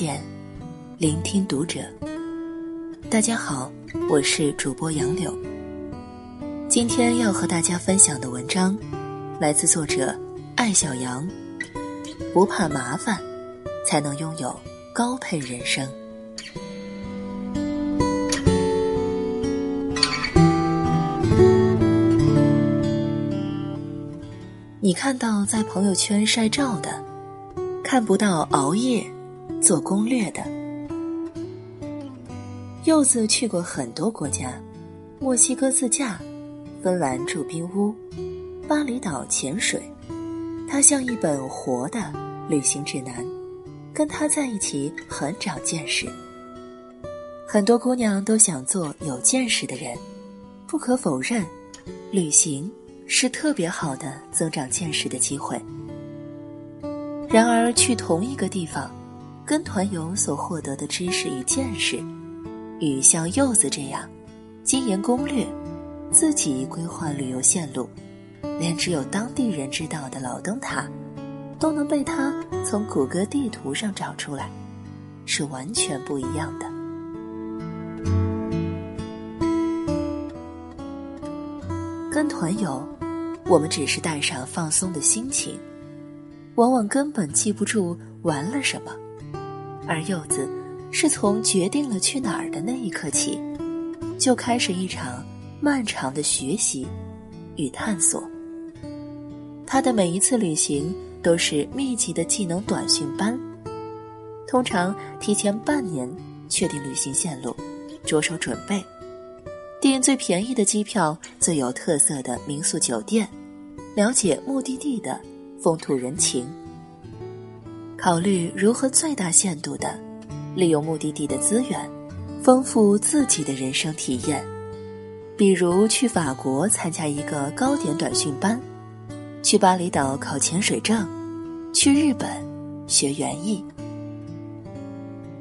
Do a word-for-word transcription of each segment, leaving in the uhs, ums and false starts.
点，聆听读者。大家好，我是主播杨柳。今天要和大家分享的文章来自作者艾小羊。不怕麻烦，才能拥有高配人生。你看到在朋友圈晒照的，看不到熬夜做攻略的。柚子去过很多国家，墨西哥自驾，芬兰住冰屋，巴厘岛潜水。它像一本活的旅行指南，跟它在一起很长见识。很多姑娘都想做有见识的人，不可否认，旅行是特别好的增长见识的机会。然而去同一个地方，跟团游所获得的知识与见识，与像柚子这样精研攻略，自己规划旅游线路，连只有当地人知道的老灯塔都能被他从谷歌地图上找出来，是完全不一样的。跟团游，我们只是带上放松的心情，往往根本记不住玩了什么，而柚子是从决定了去哪儿的那一刻起，就开始一场漫长的学习与探索。他的每一次旅行都是密集的技能短训班，通常提前半年确定旅行线路，着手准备，订最便宜的机票，最有特色的民宿酒店，了解目的地的风土人情，考虑如何最大限度地利用目的地的资源，丰富自己的人生体验。比如去法国参加一个高点短训班，去巴厘岛考潜水证，去日本学园艺。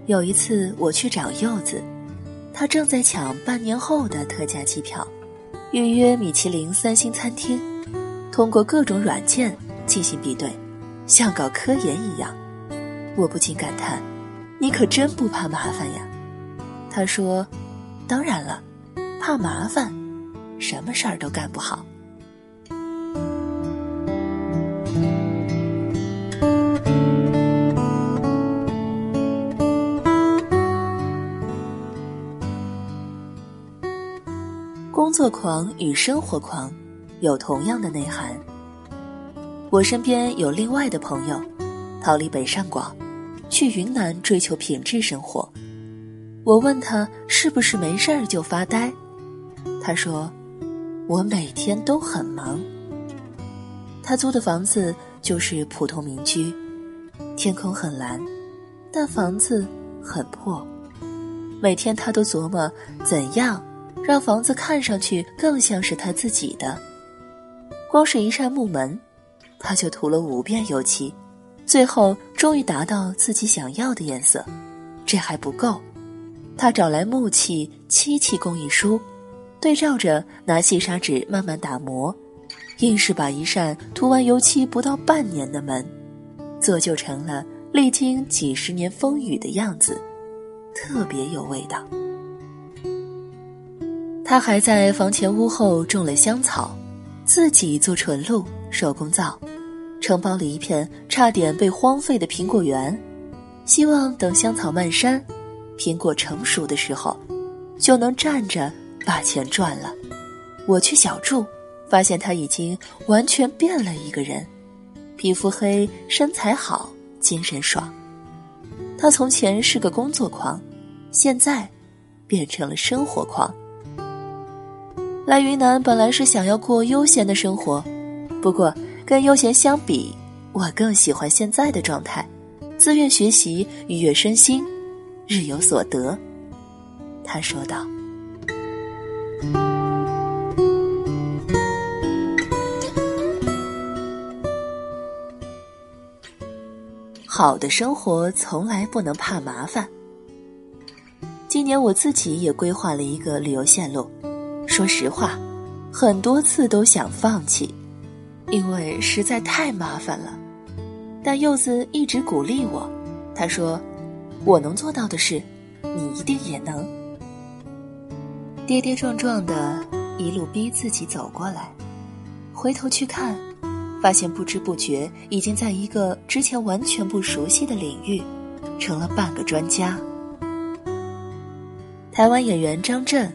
有一次我去找柚子，他正在抢半年后的特价机票，预约米其林三星餐厅，通过各种软件进行比对，像搞科研一样。我不禁感叹，你可真不怕麻烦呀。他说，当然了，怕麻烦，什么事儿都干不好。工作狂与生活狂有同样的内涵。我身边有另外的朋友，逃离北上广，去云南追求品质生活。我问他是不是没事儿就发呆，他说，我每天都很忙。他租的房子就是普通民居，天空很蓝，但房子很破。每天他都琢磨怎样让房子看上去更像是他自己的。光是一扇木门，他就涂了五遍油漆，最后终于达到自己想要的颜色。这还不够，他找来木器、漆器工艺书，对照着拿细砂纸慢慢打磨，硬是把一扇涂完油漆不到半年的门做就成了历经几十年风雨的样子，特别有味道。他还在房前屋后种了香草，自己做纯露手工皂，承包了一片差点被荒废的苹果园，希望等香草漫山，苹果成熟的时候就能站着把钱赚了。我去小住，发现他已经完全变了一个人，皮肤黑，身材好，精神爽。他从前是个工作狂，现在变成了生活狂。来云南本来是想要过悠闲的生活，不过跟悠闲相比，我更喜欢现在的状态，自愿学习，愉悦身心，日有所得。他说道。好的生活从来不能怕麻烦。今年我自己也规划了一个旅游线路，说实话，很多次都想放弃，因为实在太麻烦了。但柚子一直鼓励我，他说，我能做到的事，你一定也能。跌跌撞撞的一路逼自己走过来，回头去看，发现不知不觉已经在一个之前完全不熟悉的领域成了半个专家。台湾演员张震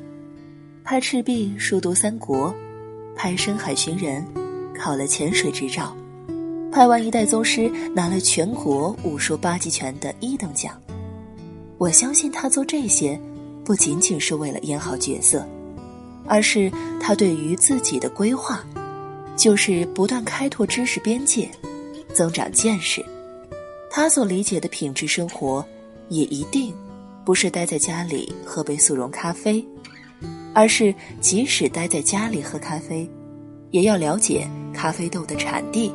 拍《赤壁》熟读三国，拍深海寻人考了潜水执照，拍完一代宗师拿了全国武术八极拳的一等奖。我相信他做这些不仅仅是为了演好角色，而是他对于自己的规划，就是不断开拓知识边界，增长见识。他所理解的品质生活，也一定不是待在家里喝杯速溶咖啡，而是即使待在家里喝咖啡，也要了解咖啡豆的产地，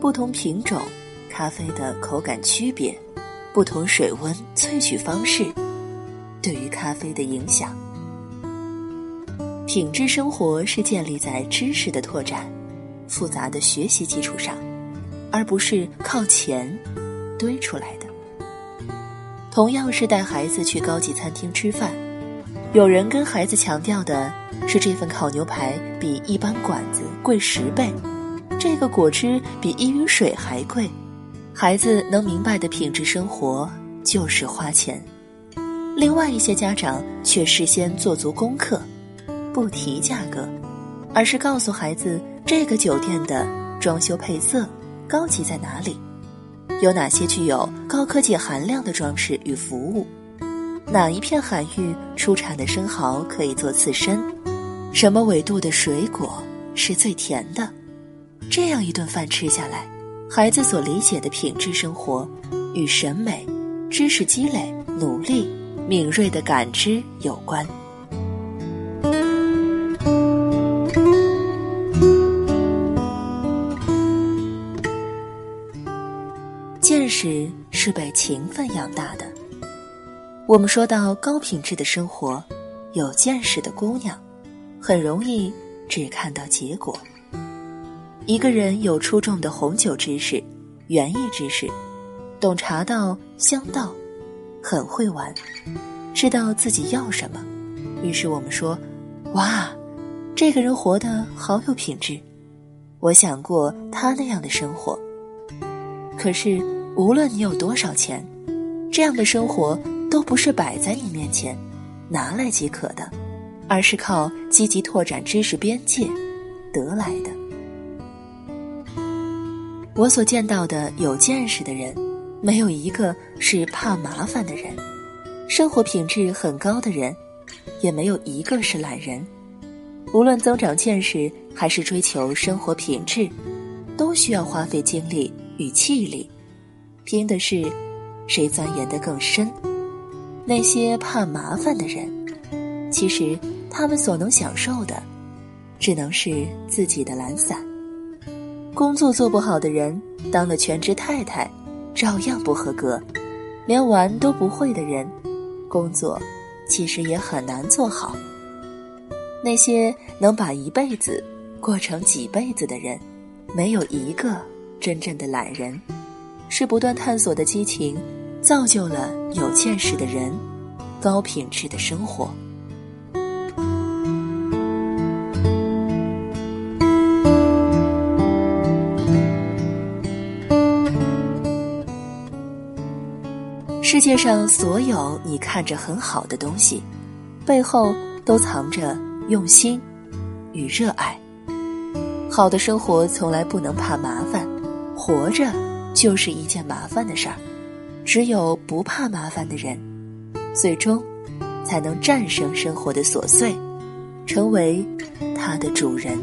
不同品种咖啡的口感区别，不同水温萃取方式对于咖啡的影响。品质生活是建立在知识的拓展、复杂的学习基础上，而不是靠钱堆出来的。同样是带孩子去高级餐厅吃饭，有人跟孩子强调的是这份烤牛排比一般馆子贵十倍，这个果汁比一云水还贵。孩子能明白的品质生活就是花钱。另外一些家长却事先做足功课，不提价格，而是告诉孩子这个酒店的装修配色高级在哪里，有哪些具有高科技含量的装饰与服务，哪一片海域出产的生蚝可以做刺身，什么纬度的水果是最甜的。这样一顿饭吃下来，孩子所理解的品质生活与审美、知识积累、努力、敏锐的感知有关。见识是被勤奋养大的。我们说到高品质的生活，有见识的姑娘，很容易只看到结果。一个人有出众的红酒知识、园艺知识，懂茶道、香道，很会玩，知道自己要什么。于是我们说，哇，这个人活得好有品质，我想过他那样的生活。可是无论你有多少钱，这样的生活都不是摆在你面前拿来即可的，而是靠积极拓展知识边界得来的。我所见到的有见识的人，没有一个是怕麻烦的人，生活品质很高的人，也没有一个是懒人。无论增长见识还是追求生活品质，都需要花费精力与气力，拼的是谁钻研得更深。那些怕麻烦的人，其实他们所能享受的，只能是自己的懒散。工作做不好的人，当了全职太太，照样不合格；连玩都不会的人，工作其实也很难做好。那些能把一辈子过成几辈子的人，没有一个真正的懒人，是不断探索的激情，造就了有见识的人，高品质的生活。世界上所有你看着很好的东西，背后都藏着用心与热爱。好的生活从来不能怕麻烦，活着就是一件麻烦的事儿。只有不怕麻烦的人，最终才能战胜生活的琐碎，成为它的主人。